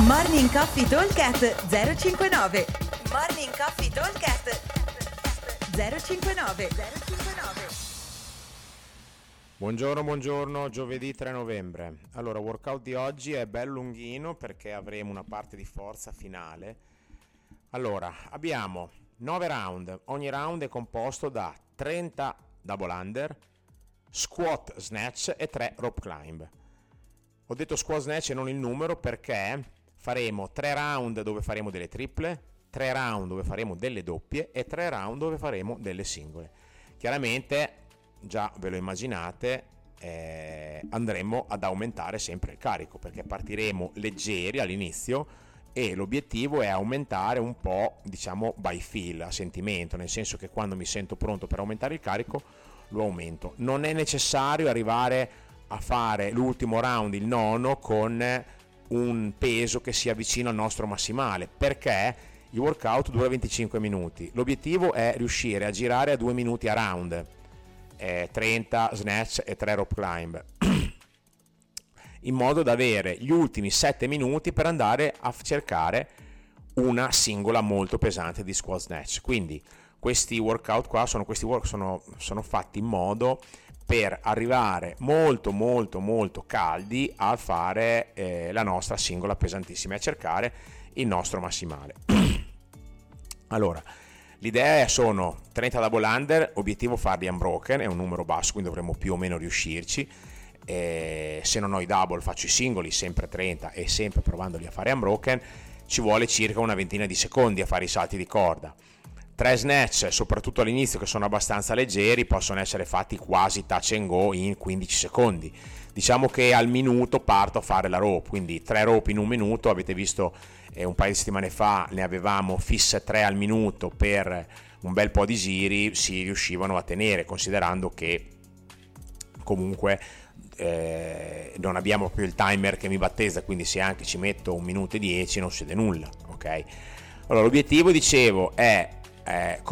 Morning Coffee Talkcast 059. Morning Coffee Talkcast 059. Buongiorno, giovedì 3 novembre. Allora, workout di oggi è bel lunghino perché avremo una parte di forza finale. Allora, abbiamo 9 round. Ogni round è composto da 30 double under, squat snatch e 3 rope climb. Ho detto squat snatch e non il numero perché faremo 3 round dove faremo delle triple, 3 round dove faremo delle doppie e 3 round dove faremo delle singole. Chiaramente, già ve lo immaginate, andremo ad aumentare sempre il carico perché partiremo leggeri all'inizio e l'obiettivo è aumentare un po', diciamo, by feel, a sentimento, nel senso che quando mi sento pronto per aumentare il carico lo aumento. Non è necessario arrivare a fare l'ultimo round, il nono, con un peso che sia vicino al nostro massimale, perché il workout dura 25 minuti. L'obiettivo è riuscire a girare a 2 minuti a round, 30 snatch e 3 rope climb, in modo da avere gli ultimi 7 minuti per andare a cercare una singola molto pesante di squat snatch. Quindi questi workout qua sono fatti in modo per arrivare molto caldi a fare la nostra singola pesantissima e a cercare il nostro massimale. Allora, l'idea sono 30 double under, obiettivo farli unbroken, è un numero basso quindi dovremmo più o meno riuscirci, se non ho i double faccio i singoli, sempre 30 e sempre provandoli a fare unbroken. Ci vuole circa una ventina di secondi a fare i salti di corda. 3 snatch, soprattutto all'inizio, che sono abbastanza leggeri, possono essere fatti quasi touch and go in 15 secondi. Diciamo che al minuto parto a fare la rope, quindi 3 rope in un minuto. Avete visto un paio di settimane fa ne avevamo fisse 3 al minuto, per un bel po' di giri si riuscivano a tenere, considerando che comunque non abbiamo più il timer che mi battezza, quindi se anche ci metto 1 minuto e 10 non succede nulla, ok? Allora, l'obiettivo, dicevo, è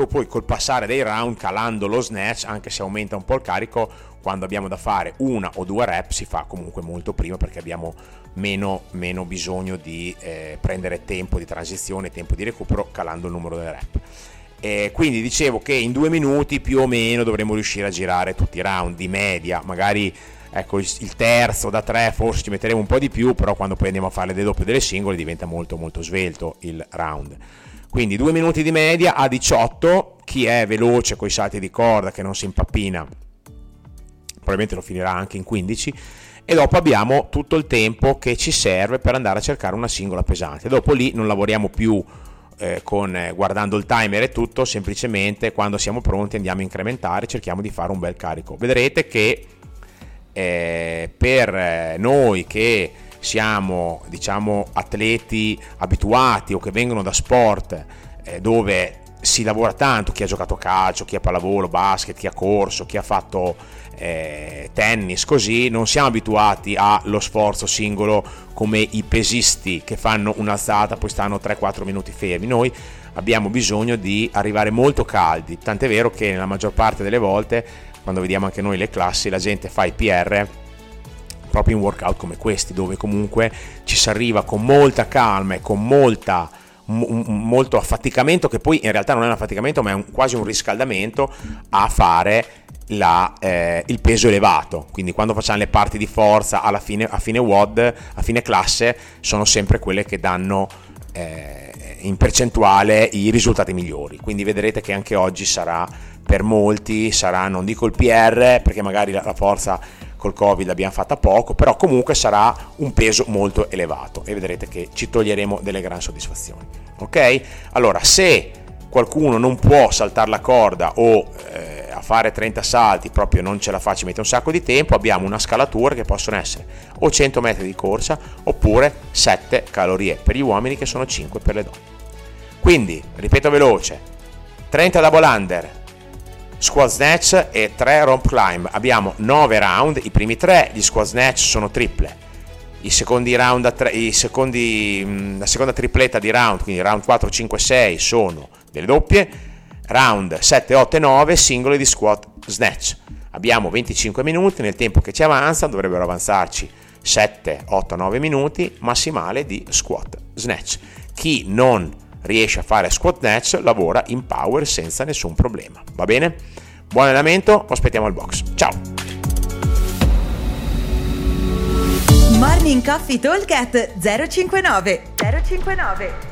poi col passare dei round, calando lo snatch, anche se aumenta un po' il carico, quando abbiamo da fare 1 o 2 rep si fa comunque molto prima, perché abbiamo meno bisogno di prendere tempo di transizione, tempo di recupero, calando il numero delle rep. E quindi dicevo che in 2 minuti più o meno dovremo riuscire a girare tutti i round di media, magari ecco il terzo da 3 forse ci metteremo un po' di più, però quando poi andiamo a fare le doppie delle singole diventa molto svelto il round. Quindi 2 minuti di media a 18, chi è veloce coi salti di corda, che non si impappina, probabilmente lo finirà anche in 15, e dopo abbiamo tutto il tempo che ci serve per andare a cercare una singola pesante. Dopo lì non lavoriamo più guardando il timer e tutto, semplicemente quando siamo pronti andiamo a incrementare, cerchiamo di fare un bel carico. Vedrete che per noi che siamo, diciamo, atleti abituati o che vengono da sport dove si lavora tanto, chi ha giocato a calcio, chi ha pallavolo, basket, chi ha corso, chi ha fatto tennis, così non siamo abituati allo sforzo singolo come i pesisti che fanno un'alzata poi stanno 3-4 minuti fermi. Noi abbiamo bisogno di arrivare molto caldi, tant'è vero che nella maggior parte delle volte, quando vediamo anche noi le classi, la gente fa i PR proprio in workout come questi, dove comunque ci si arriva con molta calma e con molto affaticamento, che poi in realtà non è un affaticamento ma è quasi un riscaldamento, a fare il peso elevato. Quindi quando facciamo le parti di forza a fine WOD, a fine classe, sono sempre quelle che danno in percentuale i risultati migliori. Quindi vedrete che anche oggi sarà, per molti sarà, non dico il PR perché magari la forza col Covid l'abbiamo fatta poco, però comunque sarà un peso molto elevato e vedrete che ci toglieremo delle gran soddisfazioni, ok? Allora, se qualcuno non può saltare la corda o a fare 30 salti proprio non ce la fa, ci mette un sacco di tempo, abbiamo una scalatura che possono essere o 100 metri di corsa oppure 7 calorie per gli uomini, che sono 5 per le donne. Quindi, ripeto veloce, 30 double under, squat snatch e 3 rope climb. Abbiamo 9 round, i primi 3 gli squat snatch sono triple, la seconda tripletta di round, quindi round 4, 5, 6 sono delle doppie, round 7, 8 e 9 singole di squat snatch. Abbiamo 25 minuti, nel tempo che ci avanza dovrebbero avanzarci 7, 8, 9 minuti massimale di squat snatch. Chi non riesce a fare squat snatch lavora in power senza nessun problema, va bene? Buon allenamento, aspettiamo il box, ciao! Morning Coffee Talkcast 059